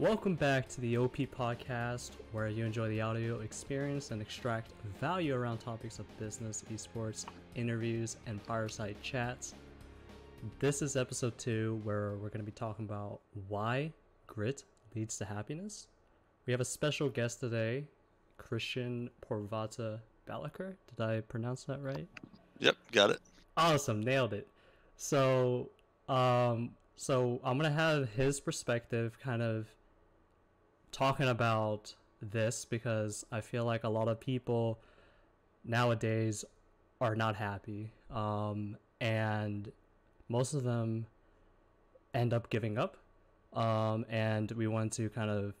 Welcome back to the OP Podcast, where you enjoy the audio experience and extract value around topics of business, esports, interviews, and fireside chats. This is episode 2, where we're going to be talking about why grit leads to happiness. We have a special guest today, Christian Porvata Balaker. Did I pronounce that right? Yep, got it. Awesome, nailed it. So I'm going to have his perspective kind of talking about this, because I feel like a lot of people nowadays are not happy, and most of them end up giving up, and we want to kind of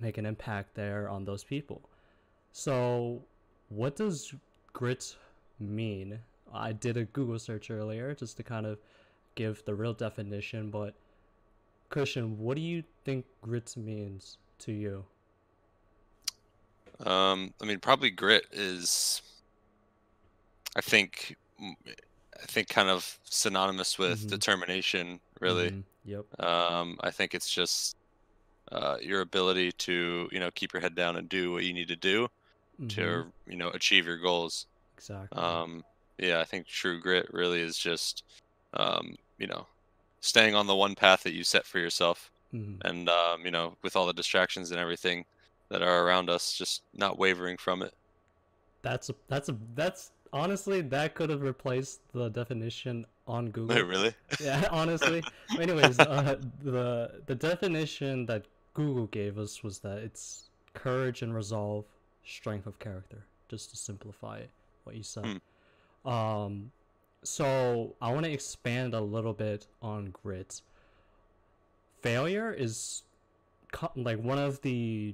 make an impact there on those people. So what does grit mean? I did a Google search earlier just to kind of give the real definition, but Christian, what do you think grit means to you? I mean, probably grit is, I think kind of synonymous with determination, really. Yep. I think it's just your ability to, keep your head down and do what you need to do to, achieve your goals. Exactly. Yeah, I think true grit really is just, staying on the one path that you set for yourself. And, with all the distractions and everything that are around us, just not wavering from it. That's honestly, that could have replaced the definition on Google. Wait, really? Yeah, honestly. Anyways, the definition that Google gave us was that it's courage and resolve, strength of character, just to simplify it, what you said. So I want to expand a little bit on grit. Failure is like one of the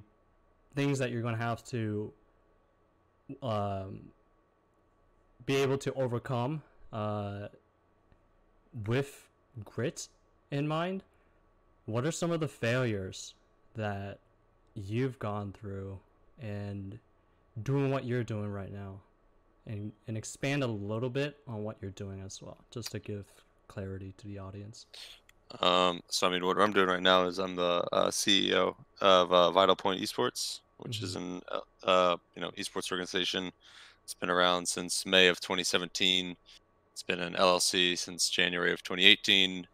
things that you're going to have to be able to overcome with grit in mind. What are some of the failures that you've gone through and doing what you're doing right now? And expand a little bit on what you're doing as well, just to give clarity to the audience. So, what I'm doing right now is I'm the CEO of Vital Point Esports, which is an esports organization. It's been around since May of 2017. It's been an LLC since January of 2018.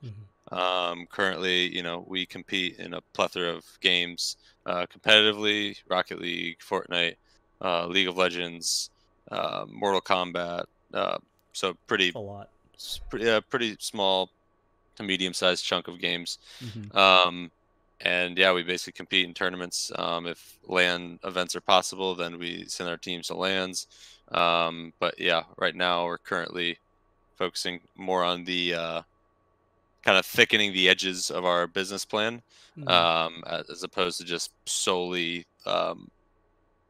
Currently, we compete in a plethora of games competitively: Rocket League, Fortnite, League of Legends, Mortal Kombat. So pretty a lot. Pretty small to medium-sized chunk of games. And yeah, we basically compete in tournaments. If LAN events are possible, then we send our teams to LANs. But yeah, right now we're currently focusing more on the kind of thickening the edges of our business plan, as opposed to just solely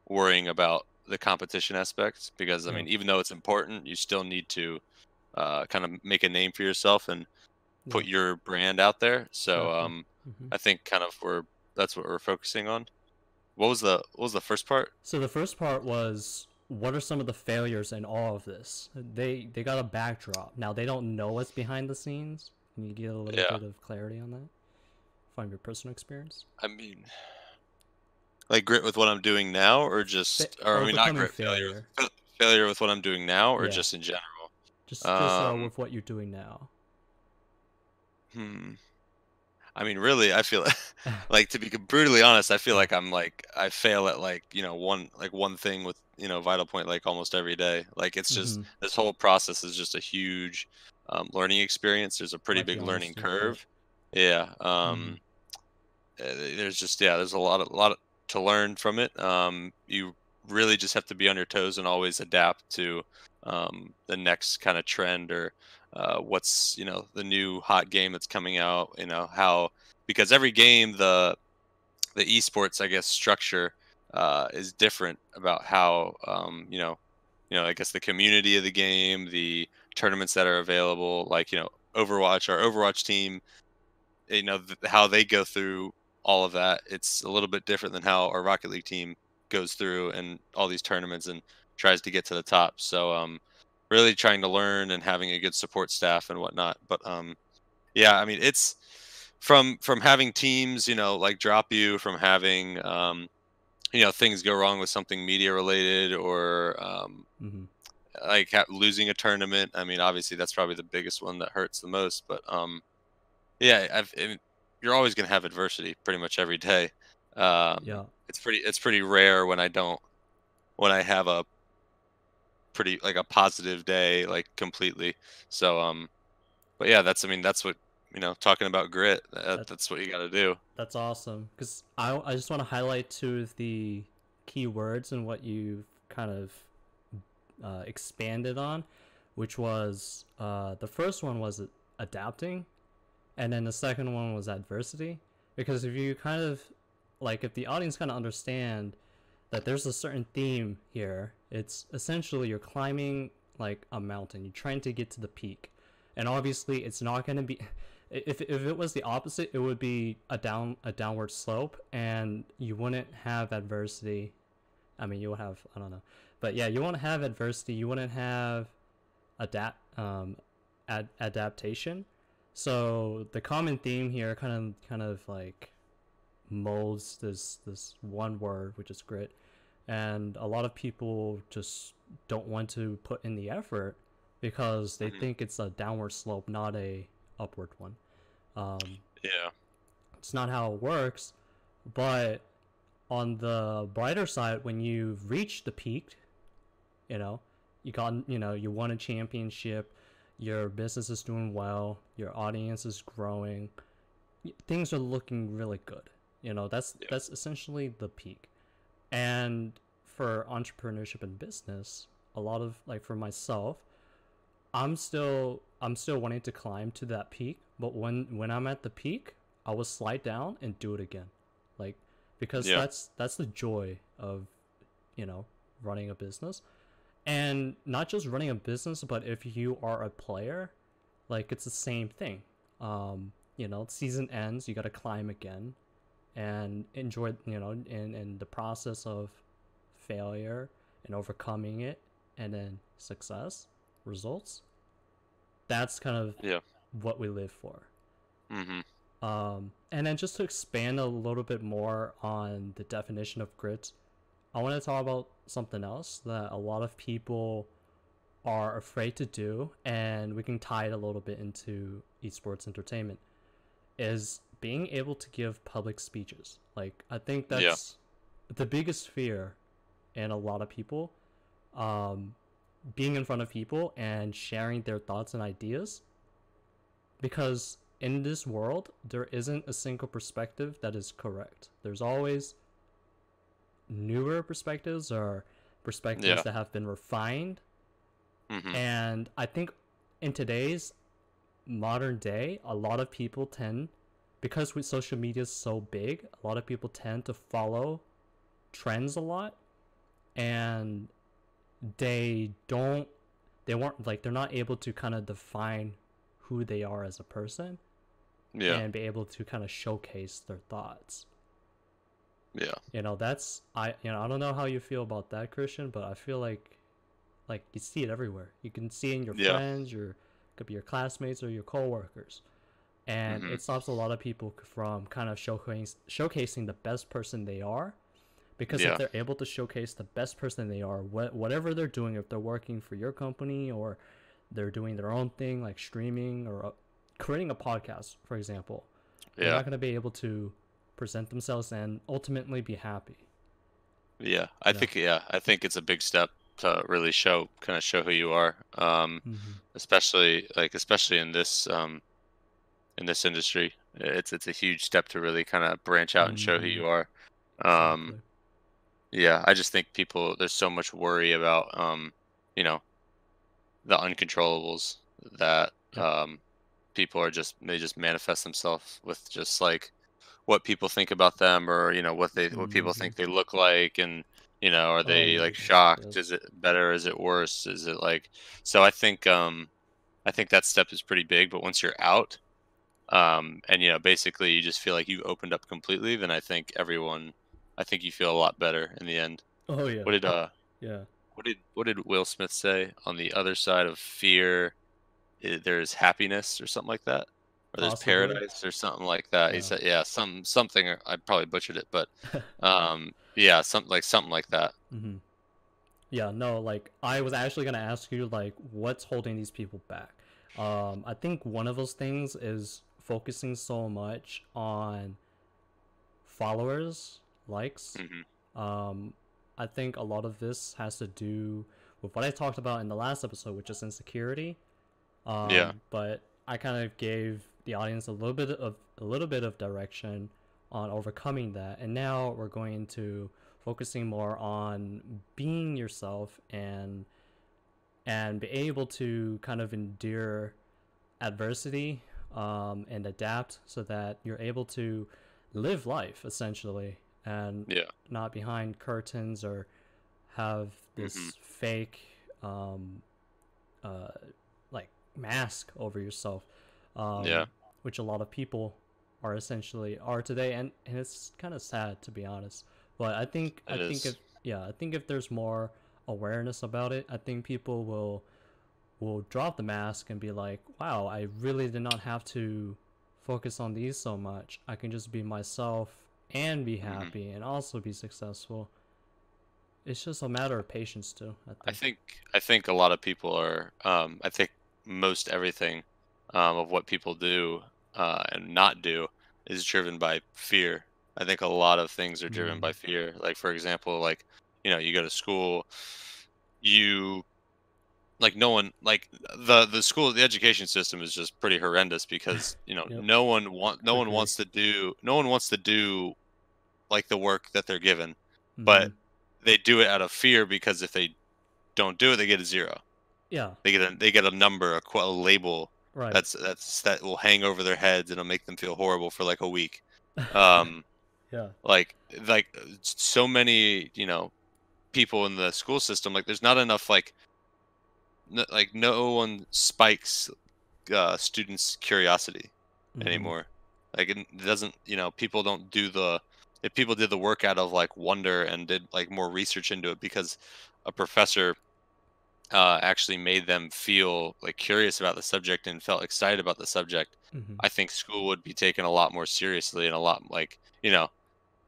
worrying about the competition aspect, because I mean, even though it's important, you still need to kind of make a name for yourself and put your brand out there. So I think kind of that's what we're focusing on. What was the first part? So the first part was, what are some of the failures in all of this? They got a backdrop. Now they don't know what's behind the scenes. Can you get a little bit of clarity on that from your personal experience? I mean, like grit with what I'm doing now, or just, or I mean, not grit, failure with what I'm doing now, or just in general? Just with what you're doing now. I mean, really, I feel like, to be brutally honest, I feel like I fail at one thing with, Vital Point, almost every day. Like, it's just, this whole process is just a huge learning experience. There's a pretty big learning curve. Yeah. There's just, there's a lot to learn from it. You really just have to be on your toes and always adapt to the next kind of trend, or what's the new hot game that's coming out. Because every game, the esports, I guess, structure is different about how I guess the community of the game, the tournaments that are available, like Overwatch, our Overwatch team, how they go through all of that. It's a little bit different than how our Rocket League team goes through and all these tournaments and tries to get to the top. So really trying to learn and having a good support staff and whatnot. But yeah, I mean, from having teams, you know, like drop you, from having, you know, things go wrong with something media related, or like losing a tournament. I mean, obviously that's probably the biggest one that hurts the most, but yeah, you're always going to have adversity pretty much every day. Yeah, it's pretty rare when I have a pretty, like, a positive day, like, completely. So but yeah, that's, I mean, that's what, you know, talking about grit, that's what you got to do. That's awesome, because I just want to highlight two of the key words and what you've kind of expanded on, which was the first one was adapting, and then the second one was adversity. Because if you kind of, like, if the audience kind of understand that there's a certain theme here, it's essentially you're climbing, like, a mountain, you're trying to get to the peak. And obviously it's not going to be, if it was the opposite, it would be a downward slope, and you wouldn't have adversity. I mean, you'll have, I don't know, but yeah, you won't have adversity, you wouldn't have adaptation. So the common theme here kind of like molds this one word, which is grit. And a lot of people just don't want to put in the effort because they think it's a downward slope, not a upward one. Yeah, it's not how it works. But on the brighter side, when you've reached the peak, you know, you won a championship, your business is doing well, your audience is growing, things are looking really good. You know, that's essentially the peak. And for entrepreneurship and business, a lot of, like, for myself, I'm still wanting to climb to that peak, but when I'm at the peak, I will slide down and do it again, like, because that's the joy of, you know, running a business. And not just running a business, but if you are a player, like, it's the same thing. You know, season ends, you got to climb again and enjoy, you know, in the process of failure and overcoming it, and then success, results. That's kind of what we live for. And then just to expand a little bit more on the definition of grit, I want to talk about something else that a lot of people are afraid to do, and we can tie it a little bit into esports entertainment, is being able to give public speeches. Like, I think that's the biggest fear in a lot of people, being in front of people and sharing their thoughts and ideas, because in this world there isn't a single perspective that is correct. There's always newer perspectives, or perspectives that have been refined. And I think in today's modern day, a lot of people tend, because with social media is so big, a lot of people tend to follow trends a lot, and they're not able to kind of define who they are as a person and be able to kind of showcase their thoughts. Yeah, you know, that's, you know, I don't know how you feel about that, Christian, but I feel like you see it everywhere. You can see it in your friends, could be your classmates or your coworkers, and it stops a lot of people from kind of showcasing the best person they are, because if they're able to showcase the best person they are, whatever they're doing, if they're working for your company or they're doing their own thing, like streaming or creating a podcast, for example, they're not going to be able to present themselves and ultimately be happy. I think it's a big step to really show who you are, especially in this industry. It's a huge step to really kind of branch out and show who you are. Yeah, I just think people, there's so much worry about you know, the uncontrollables, that people are just manifest themselves with just like what people think about them, or, you know, what people think they look like, and, you know, are they like shocked? Is it better? Is it worse? Is it like, so I think that step is pretty big, but once you're out, and, you know, basically you just feel like you opened up completely, then I think you feel a lot better in the end. Oh yeah. What did, what did Will Smith say? On the other side of fear, there is happiness, or something like that. Or there's Possibly. Paradise or something like that. Yeah. He said, yeah, something. I probably butchered it, but yeah, something like that. Mm-hmm. Yeah, no, like I was actually gonna ask you, like, what's holding these people back? I think one of those things is focusing so much on followers, likes. Mm-hmm. I think a lot of this has to do with what I talked about in the last episode, which is insecurity. Yeah. But I kind of gave the audience a little bit of direction on overcoming that, and now we're going into focusing more on being yourself and be able to kind of endure adversity and adapt so that you're able to live life essentially and not behind curtains or have this fake like mask over yourself, which a lot of people are essentially are today, and it's kind of sad, to be honest. But I think if there's more awareness about it, I think people will drop the mask and be like, wow, I really did not have to focus on these so much. I can just be myself and be happy and also be successful. It's just a matter of patience too. I think a lot of people are, I think most everything of what people do and not do is driven by fear. I think a lot of things are driven by fear. Like, for example, like, you know, you go to school, you like no one, like the education system is just pretty horrendous because, you know, no one wants to do like the work that they're given, but they do it out of fear because if they don't do it, they get a zero. Yeah. They get a number, a label, right? That will hang over their heads and it'll make them feel horrible for like a week. Yeah. Like so many, you know, people in the school system, like there's not enough, like no one spikes students' curiosity anymore. Like it doesn't, you know, people don't do if people did the work out of like wonder and did like more research into it because a professor actually made them feel like curious about the subject and felt excited about the subject, I think school would be taken a lot more seriously and a lot, like, you know,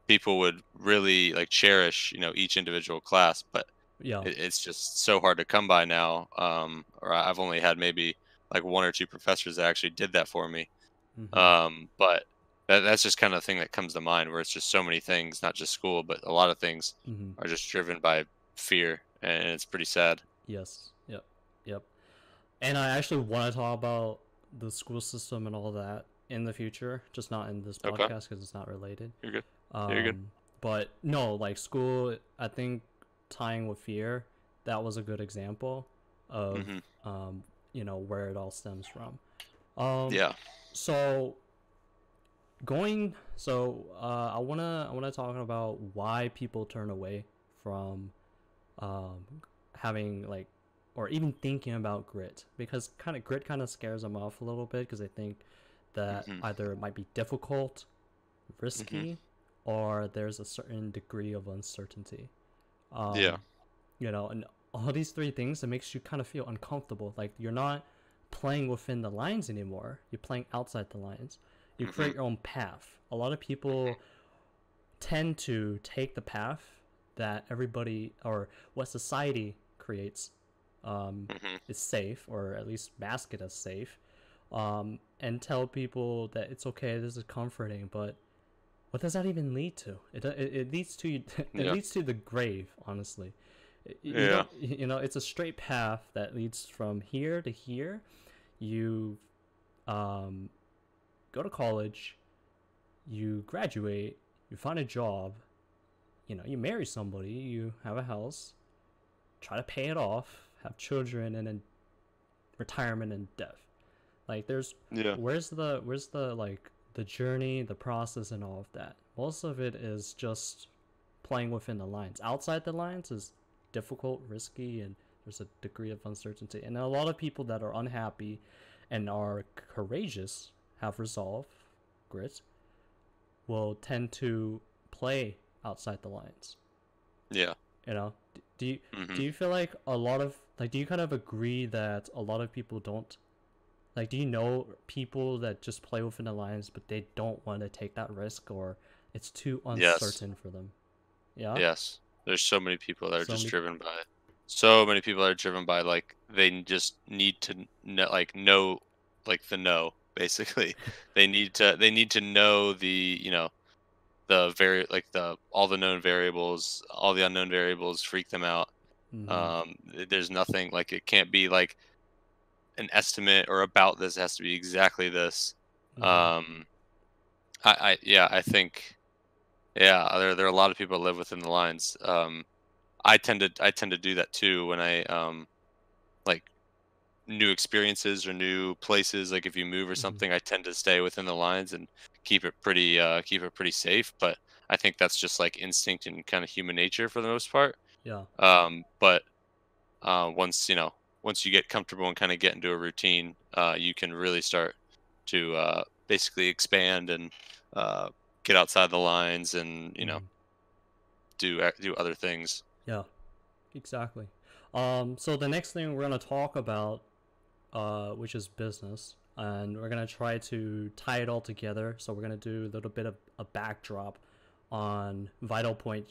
people would really like cherish, you know, each individual class. But yeah, it's just so hard to come by now. Or I've only had maybe like one or two professors that actually did that for me. But that's just kind of the thing that comes to mind, where it's just so many things, not just school, but a lot of things are just driven by fear, and it's pretty sad. Yes. Yep. And I actually want to talk about the school system and all that in the future, just not in this podcast because it's not related. You're good. You're good. But no, like school, I think tying with fear, that was a good example of, you know, where it all stems from. So I wanna talk about why people turn away from, having like, or even thinking about grit, because grit scares them off a little bit because they think that either it might be difficult, risky, or there's a certain degree of uncertinty. You know, and all these three things, it makes you kind of feel uncomfortable. Like you're not playing within the lines anymore. You're playing outside the lines. You create your own path. A lot of people tend to take the path that everybody or what society creates is safe, or at least mask it as safe, and tell people that it's okay, this is comforting. But what does that even lead to? It leads to leads to the grave, honestly. You know, it's a straight path that leads from here to here. You go to college, you graduate, you find a job, you know, you marry somebody, you have a house, try to pay it off, have children, and then retirement and death. Like there's, where's the like the journey, the process, and all of that. Most of it is just playing within the lines. Outside the lines is difficult, risky, and there's a degree of uncertainty. And a lot of people that are unhappy and are courageous, have resolve, grit, will tend to play outside the lines. Yeah. You know, do you feel like a lot of, like, do you kind of agree that a lot of people don't Like, do you know people that just play with an alliance, but they don't want to take that risk, or it's too uncertain for them? Yeah. Yes. There's so many people that are just driven by it. So many people are driven by, like, they just need to know, basically. they need to know the, you know, the all the known variables, all the unknown variables freak them out. Mm-hmm. There's nothing, like, it can't be like an estimate or about this. It has to be exactly this. Mm-hmm. I think there are a lot of people that live within the lines. I tend to do that too when I like new experiences or new places. Like if you move or something, I tend to stay within the lines and keep it pretty safe. But I think that's just like instinct and kind of human nature for the most part. Yeah. But once you get comfortable and kind of get into a routine, you can really start to basically expand and get outside the lines and do other things. Yeah, exactly. So the next thing we're going to talk about, which is business, and we're going to try to tie it all together. So we're going to do a little bit of a backdrop on Vital Point,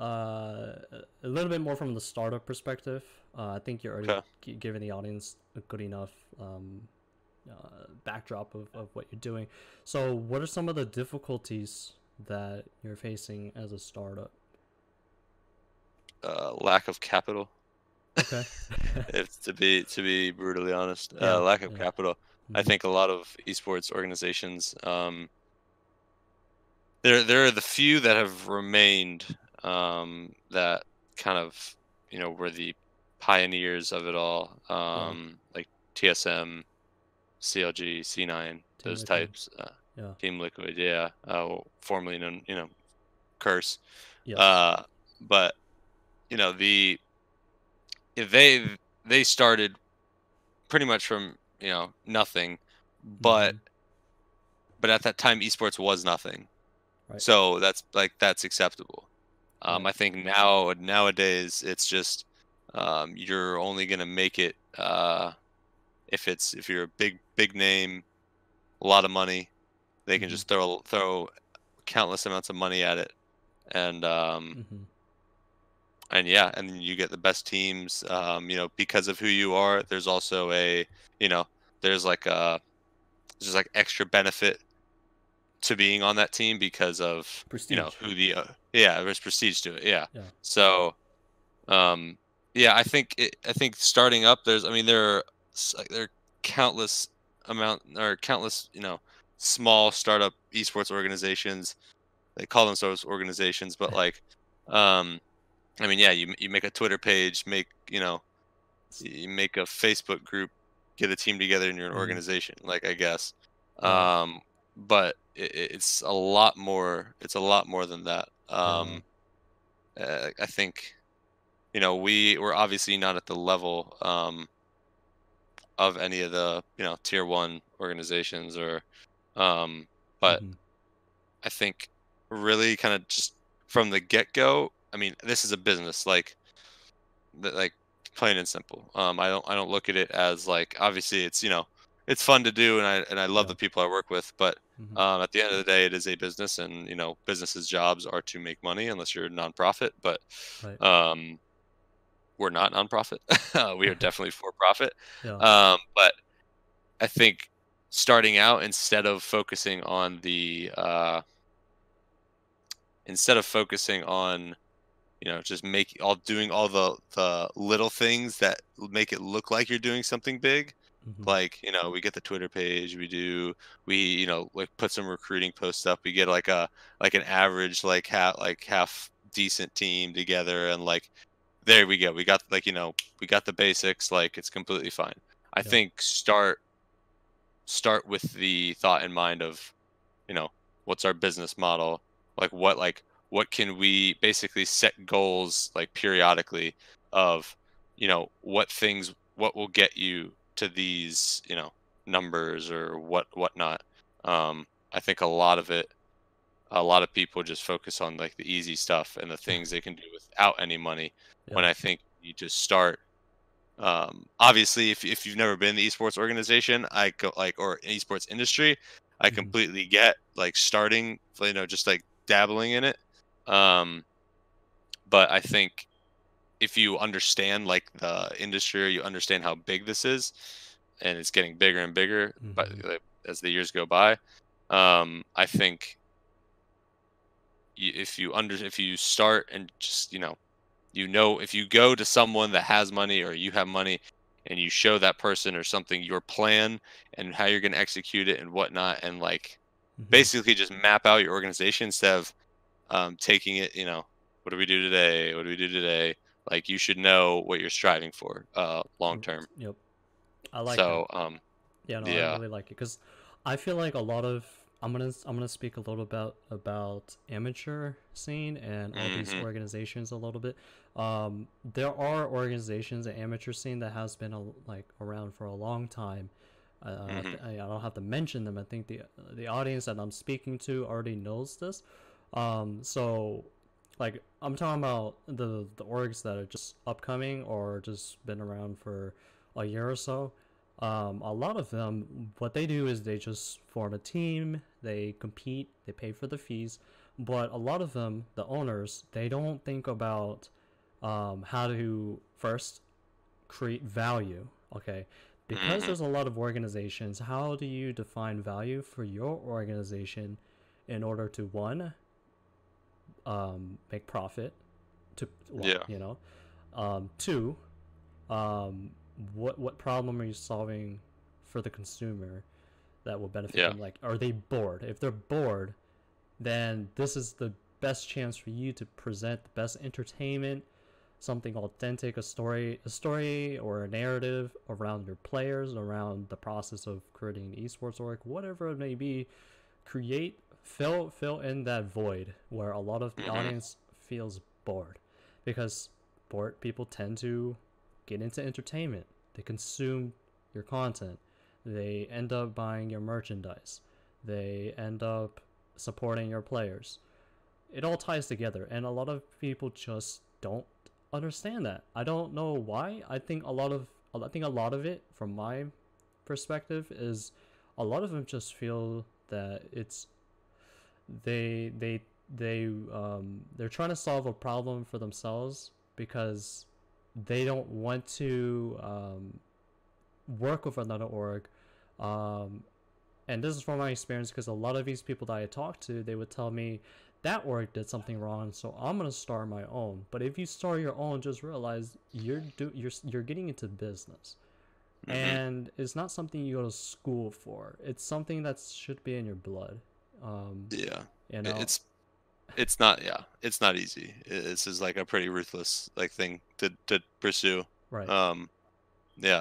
a little bit more from the startup perspective. I think you're already giving the audience a good enough backdrop of what you're doing. So what are some of the difficulties that you're facing as a startup? Lack of capital. Okay. If to be brutally honest, lack of capital. Mm-hmm. I think a lot of esports organizations, there are the few that have remained, that kind of, you know, were the pioneers of it all. Like TSM, CLG, C9, those types. Team Liquid, formerly known, you know, Curse. But you know, they started pretty much from, you know, nothing, but at that time esports was nothing, right? So that's acceptable. I think nowadays it's just you're only gonna make it if you're a big name, a lot of money. They can just throw countless amounts of money at it, and and then you get the best teams. You know, because of who you are, there's also there's extra benefit to being on that team because of prestige. You know who the there's prestige to it. So I think starting up, there are countless amount or countless, you know, small startup esports organizations. They call themselves organizations, but you make a Twitter page, you make a Facebook group, get a team together, and you're an organization, I guess. But it's a lot more. It's a lot more than that. I think, you know, we're obviously not at the level of any of the, you know, tier one organizations or. I think really kind of just from the get-go, I mean, this is a business, like plain and simple. I don't look at it as like, obviously it's, you know, it's fun to do, and I love the people I work with, but at the end of the day, it is a business, and, you know, businesses' jobs are to make money unless you're a nonprofit, but we're not nonprofit. We are definitely for profit. But I think starting out, instead of focusing on you know, just doing all the little things that make it look like you're doing something big, like, you know, we get the Twitter page, we put some recruiting posts up, we get an average half decent team together, and there we go, we got the basics, it's completely fine. I think start with the thought in mind of, you know, what's our business model? What can we basically set goals periodically of, you know, what will get you to these, you know, numbers or whatnot. I think a lot of people just focus on the easy stuff and the things they can do without any money. When I think you just start Obviously, if you've never been in the esports organization, or esports industry, I completely get starting, just dabbling in it. But I think if you understand the industry, or you understand how big this is, and it's getting bigger and bigger, but as the years go by, I think if you start and just if you go to someone that has money, or you have money, and you show that person or something your plan and how you're going to execute it and whatnot, and basically just map out your organization instead of taking it, what do we do today? What do we do today? You should know what you're striving for long term. Yep. I like so, it. I really like it, because I feel like a lot of I'm gonna speak a little about amateur scene and all these organizations a little bit. There are organizations, the amateur scene, that has been around for a long time. I don't have to mention them. I think the audience that I'm speaking to already knows this. So I'm talking about the orgs that are just upcoming or just been around for a year or so. A lot of them, what they do is they just form a team, they compete, they pay for the fees, but a lot of them, the owners, they don't think about how to first create value, okay? Because there's a lot of organizations, how do you define value for your organization in order to, one, make profit, two, what problem are you solving for the consumer that will benefit them? Are they bored? If they're bored, then this is the best chance for you to present the best entertainment, something authentic, a story or a narrative around your players, around the process of creating an esports org, whatever it may be. Create, fill in that void where a lot of the audience feels bored, because bored people tend to get into entertainment. They consume your content. They end up buying your merchandise. They end up supporting your players. It all ties together, and a lot of people just don't understand that. I don't know why. I think a lot of it, from my perspective, is a lot of them just feel that it's they're trying to solve a problem for themselves because they don't want to work with another org, and this is from my experience, because a lot of these people that I talk to, they would tell me that org did something wrong, so I'm gonna start my own. But if you start your own, just realize you're getting into business, and it's not something you go to school for. It's something that should be in your blood. It's not easy. This is a pretty ruthless thing to pursue. Right.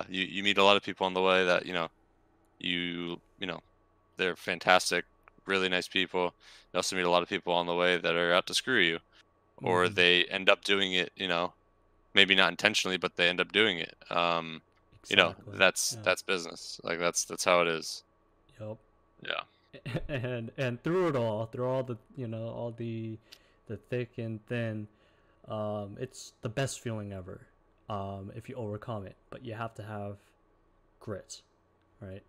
You meet a lot of people on the way that they're fantastic, really nice people. You also meet a lot of people on the way that are out to screw you, or they end up doing it. Maybe not intentionally, but they end up doing it. Exactly. That's business. That's how it is. Yep. Yeah. And through it all, through all the all the thick and thin, it's the best feeling ever, if you overcome it. But you have to have grit, right?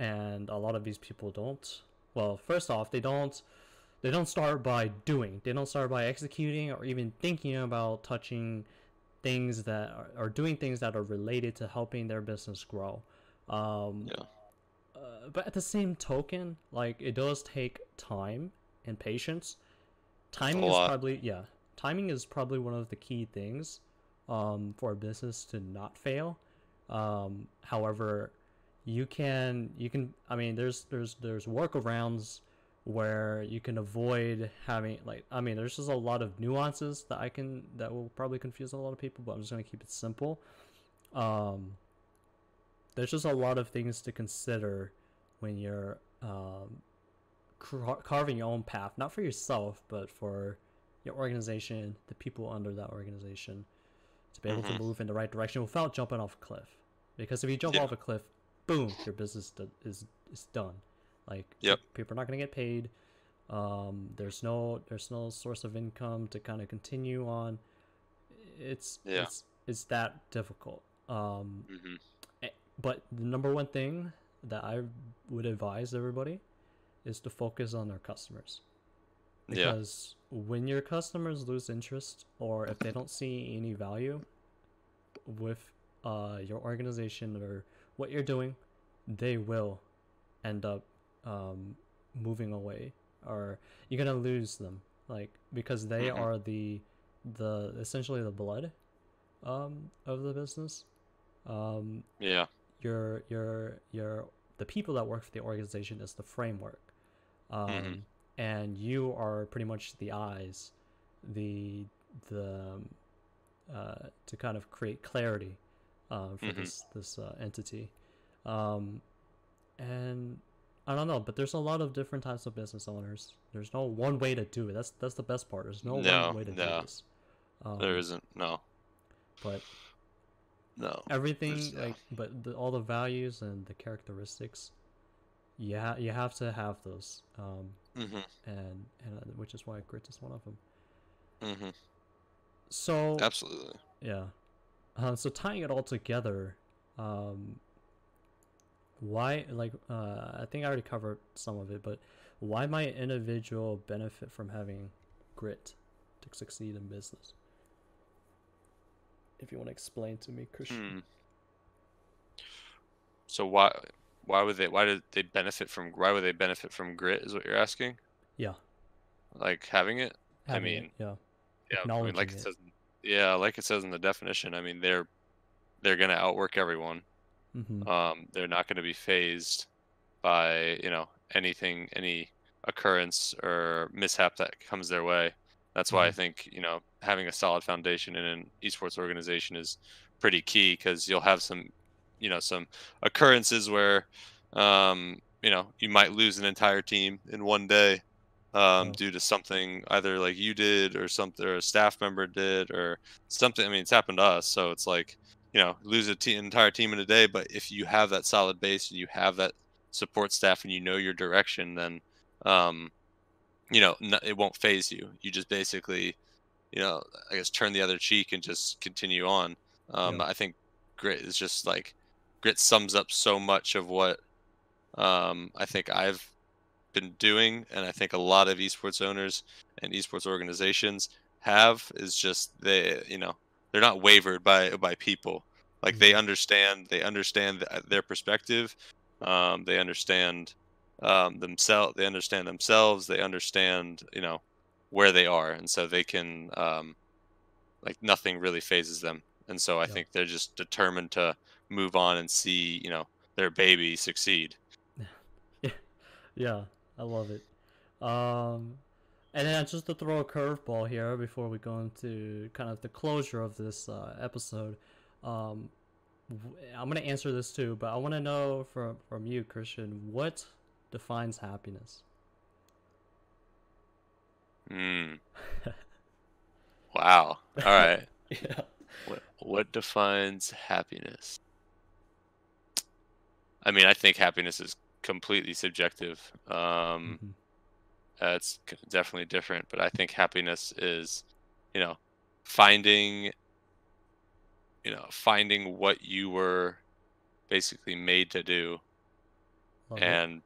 And a lot of these people don't. Well, first off, they don't start by doing. They don't start by executing or even thinking about touching things that are, or doing things that are related to helping their business grow. But at the same token, it does take time and patience. Timing is probably one of the key things for a business to not fail. However, there's workarounds where you can avoid having there's just a lot of nuances that will probably confuse a lot of people, but I'm just gonna keep it simple. There's just a lot of things to consider when you're carving your own path, not for yourself, but for your organization, the people under that organization, to be able to move in the right direction without jumping off a cliff. Because if you jump off a cliff, boom, your business is done. People are not going to get paid. There's no source of income to kind of continue on. It's it's that difficult. But the number one thing that I would advise everybody is to focus on their customers. Because when your customers lose interest, or if they don't see any value with your organization or what you're doing, they will end up moving away, or you're gonna lose them, like, because they are the essentially the blood of the business. Your the people that work for the organization is the framework, and you are pretty much the eyes, the to kind of create clarity for this entity. And I don't know, but there's a lot of different types of business owners. There's no one way to do it. That's the best part. There's no one way to do this. There isn't. No. But no. Everything like, but all the values and the characteristics, you have to have those. And which is why grit is one of them. So absolutely. Yeah. So tying it all together, why, like, I think I already covered some of it, but why might an individual benefit from having grit to succeed in business? If you want to explain to me, Christian. So why would they benefit from grit is what you're asking? Yeah. Like having it? Acknowledging it. It says, like it says in the definition, I mean, they're going to outwork everyone. They're not going to be phased by, you know, anything, any occurrence or mishap that comes their way. That's why I think, you know, having a solid foundation in an esports organization is pretty key, because you'll have some, you know, some occurrences where, you know, you might lose an entire team in one day due to something either like you did or something, or a staff member did or something. I mean, it's happened to us. So it's like, you know, lose an entire team in a day, but if you have that solid base and you have that support staff and you know your direction, then, you know, it won't phase you. You just basically, you know, I guess turn the other cheek and just continue on. I think grit is just like, grit sums up so much of what I think I've been doing, and I think a lot of esports owners and esports organizations have, is just they, you know, they're not wavered by people. Like they understand their perspective. They understand themselves. They understand themselves. They understand, you know, where they are, and so they can like nothing really phases them. And so I think they're just determined to move on and see, you know, their baby succeed. Yeah, I love it. And then just to throw a curveball here before we go into kind of the closure of this episode, I'm going to answer this too, but I want to know from you, Christian, what defines happiness? Wow. All right. What defines happiness? I mean, I think happiness is completely subjective. It's definitely different, but I think happiness is, you know, finding what you were basically made to do, and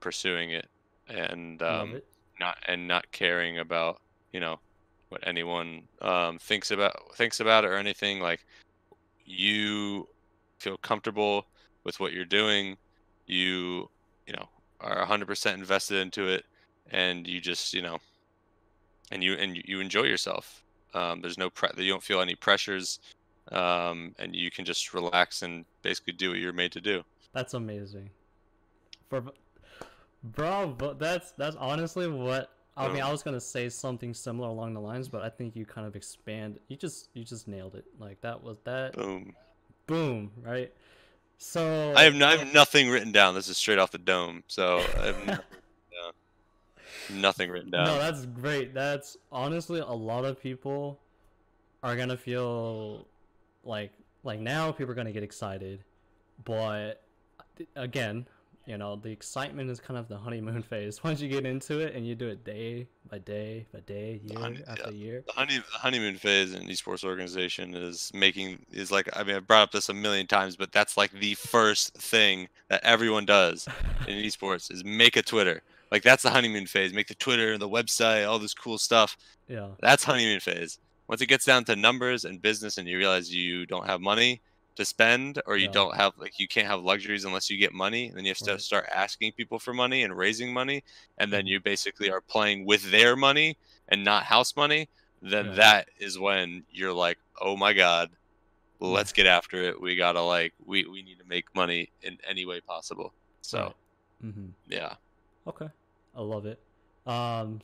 pursuing it, and not caring about, you know, what anyone thinks about it or anything. Like, you feel comfortable with what you're doing, you know, are 100% invested into it. And you just, you know, and you enjoy yourself. There's no you don't feel any pressures, and you can just relax and basically do what you're made to do. That's amazing. Bro, that's honestly what I mean. I was gonna say something similar along the lines, but I think you kind of expand. You just nailed it. Like, that was that. Boom. Right. So I have nothing written down. This is straight off the dome. So I have nothing written down. No, that's great. That's honestly, a lot of people are gonna feel like now people are gonna get excited, but again, you know, the excitement is kind of the honeymoon phase. Once you get into it and you do it day by day by day, year after year. The honeymoon phase in esports organization is like, I mean, I brought up this a million times, but that's like the first thing that everyone does in esports is make a Twitter. Like, that's the honeymoon phase. Make the Twitter, the website, all this cool stuff. Yeah. That's honeymoon phase. Once it gets down to numbers and business and you realize you don't have money to spend, or you don't have, like, you can't have luxuries unless you get money, and then you have to start asking people for money and raising money, and then you basically are playing with their money and not house money, then that is when you're like, oh my God, let's get after it. We gotta, like, we need to make money in any way possible. So yeah. Okay, I love it.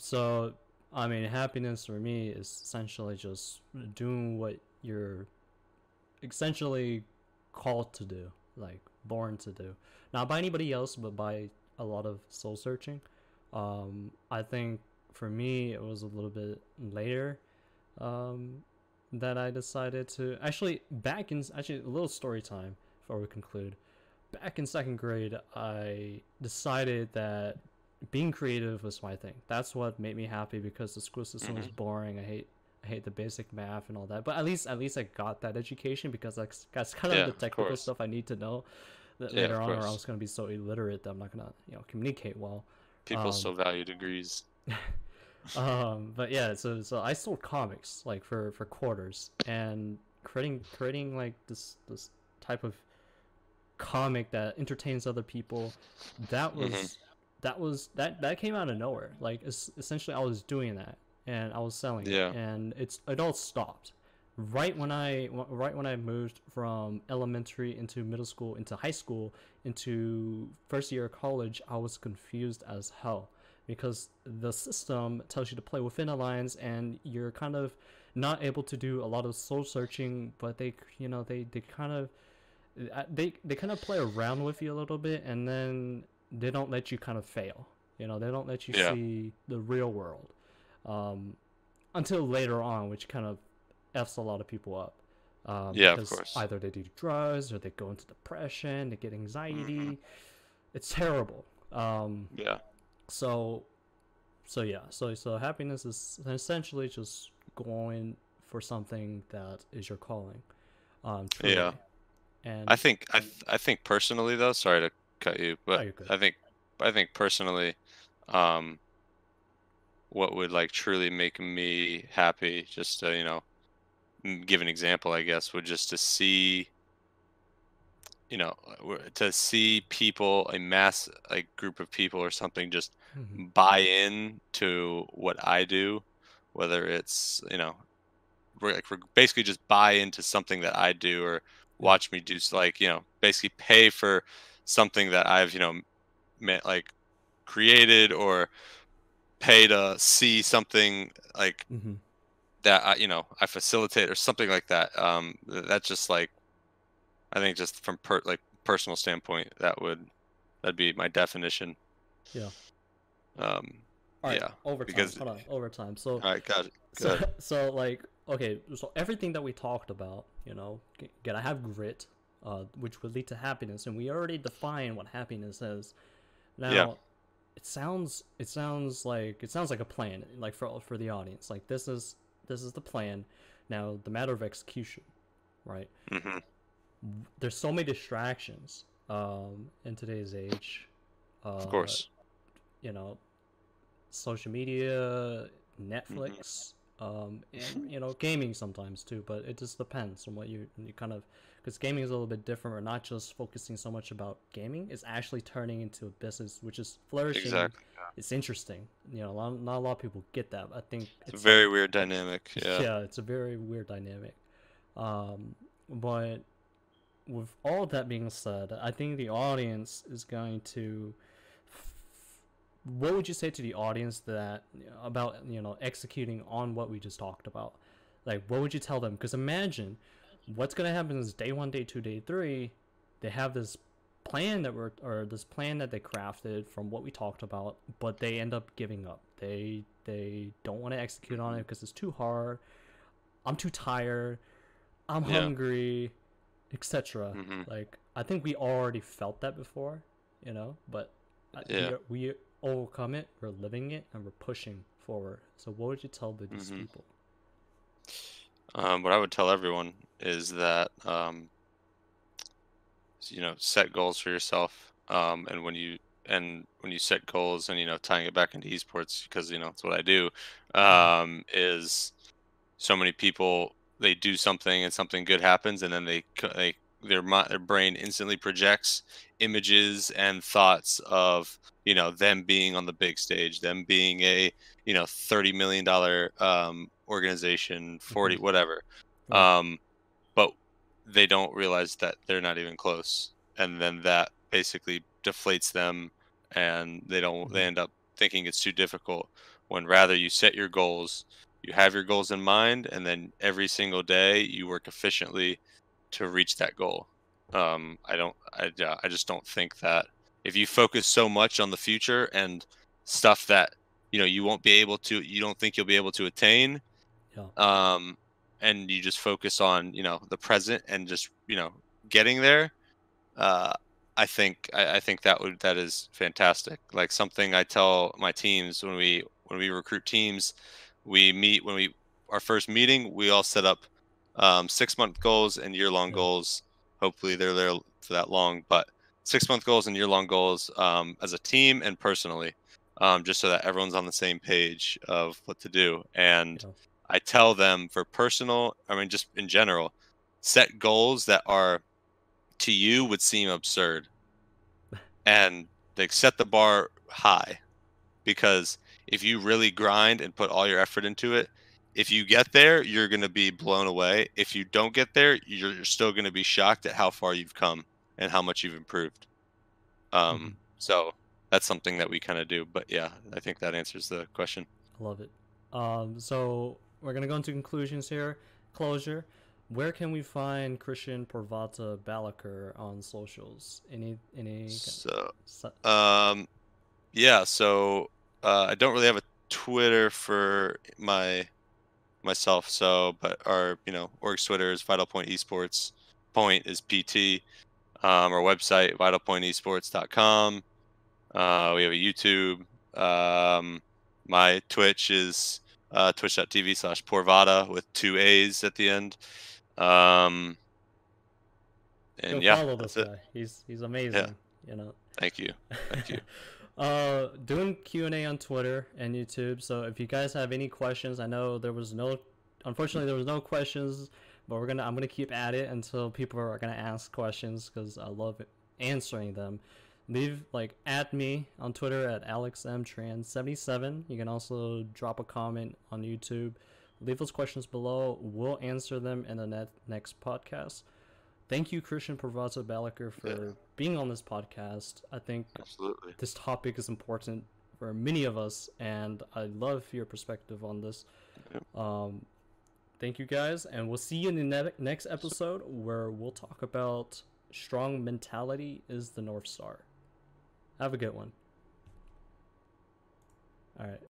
So I mean, happiness for me is essentially just doing what you're essentially called to do, like born to do, not by anybody else, but by a lot of soul searching. I think for me it was a little bit later that I decided to actually actually a little story time before we conclude. Back in second grade, I decided that being creative was my thing. That's what made me happy, because the school system was boring. I hate the basic math and all that, but at least I got that education, because that's kind of the technical stuff I need to know. Later on, or I was going to be so illiterate that I'm not going to, you know, communicate well. People still value degrees. But yeah, so I sold comics, like, for quarters, and creating like this type of comic that entertains other people. That was that came out of nowhere. Like, essentially, I was doing that. And I was selling it, and it all stopped right when I moved from elementary into middle school, into high school, into first year of college. I was confused as hell, because the system tells you to play within a lines, and you're kind of not able to do a lot of soul searching, but they kind of play around with you a little bit, and then they don't let you kind of fail. You know, they don't let you see the real world. Until later on, which kind of f's a lot of people up. Of course. Either they do drugs, or they go into depression, they get anxiety. It's terrible. So happiness is essentially just going for something that is your calling. And I think personally, though, sorry to cut you, but I think personally, what would, like, truly make me happy, just to, you know, give an example, I guess, would just to see, you know, to see people, a mass, like, group of people or something, just buy in to what I do, whether it's, you know, like, basically just buy into something that I do, or watch me do, like, you know, basically pay for something that I've, you know, like, created, or pay to see something, like, that I, you know, I facilitate, or something like that. That's just, like, I think, just from personal standpoint, that'd be my definition. Yeah. All right, overtime. Because, hold on, overtime. So. All right, got it. So like, okay, so everything that we talked about, you know, gotta have grit, which would lead to happiness, and we already defined what happiness is. Now. Yeah. It sounds like a plan, like, for the audience. Like, this is the plan. Now, the matter of execution, right? There's so many distractions in today's age. Of course. You know, social media, Netflix, and, you know, gaming sometimes too. But it just depends on what you kind of, because gaming is a little bit different. We're not just focusing so much about gaming. It's actually turning into a business, which is flourishing. Exactly. Yeah. It's interesting. You know, not a lot of people get that. I think it's a very weird dynamic. Yeah. Yeah, it's a very weird dynamic. But with all of that being said, I think the audience is going to. What would you say to the audience that about, you know, executing on what we just talked about? Like, what would you tell them? Because imagine. What's going to happen is day 1, day 2, day 3, they have this plan that they crafted from what we talked about, but they end up giving up. They don't want to execute on it because it's too hard. I'm too tired. I'm hungry, etc. Like, I think we already felt that before. you know, but we overcome it, we're living it, and we're pushing forward. So what would you tell these people? What I would tell everyone is that, you know, set goals for yourself. And when you set goals and, you know, tying it back into esports, because, you know, it's what I do, is so many people, they do something and something good happens, and then their brain instantly projects images and thoughts of, you know, them being on the big stage, them being a, you know, $30 million organization, 40, whatever. But they don't realize that they're not even close. And then that basically deflates them, and they end up thinking it's too difficult, when rather you set your goals, you have your goals in mind, and then every single day you work efficiently to reach that goal. I just don't think that if you focus so much on the future and stuff that, you know, you don't think you'll be able to attain, and you just focus on, you know, the present and just, you know, getting there, I think that is fantastic. Like, something I tell my teams when we recruit teams, our first meeting, we all set up 6-month goals and year-long goals. Hopefully they're there for that long, but 6-month goals and year-long goals, as a team and personally, just so that everyone's on the same page of what to do. And I tell them, for personal, I mean, just in general, set goals that are, to you, would seem absurd, and they set the bar high, because if you really grind and put all your effort into it, if you get there, you're going to be blown away. If you don't get there, you're still going to be shocked at how far you've come and how much you've improved. So that's something that we kind of do. But yeah, I think that answers the question. I love it. So we're going to go into conclusions here. Closure. Where can we find Christian Porvata Balaker on socials? Any? So, yeah. So I don't really have a Twitter for myself. So, but our, you know, org's Twitter is Vital Point Esports. Point is PT. Our website, vitalpointesports.com. We have a YouTube. My Twitch is twitch.tv/Porvata with 2 A's at the end. And follow this guy. He's amazing. You know. Thank you. Doing Q&A on Twitter and YouTube. So if you guys have any questions, I know unfortunately there was no questions, but I'm gonna keep at it until people are gonna ask questions, because I love answering them. Leave, like, at me on Twitter at AlexMTran77. You can also drop a comment on YouTube. Leave those questions below. We'll answer them in the next podcast. Thank you, Christian Porvata Balaker, for being on this podcast. I think this topic is important for many of us, and I love your perspective on this. Thank you, guys, and we'll see you in the next episode, where we'll talk about strong mentality is the North Star. Have a good one. All right.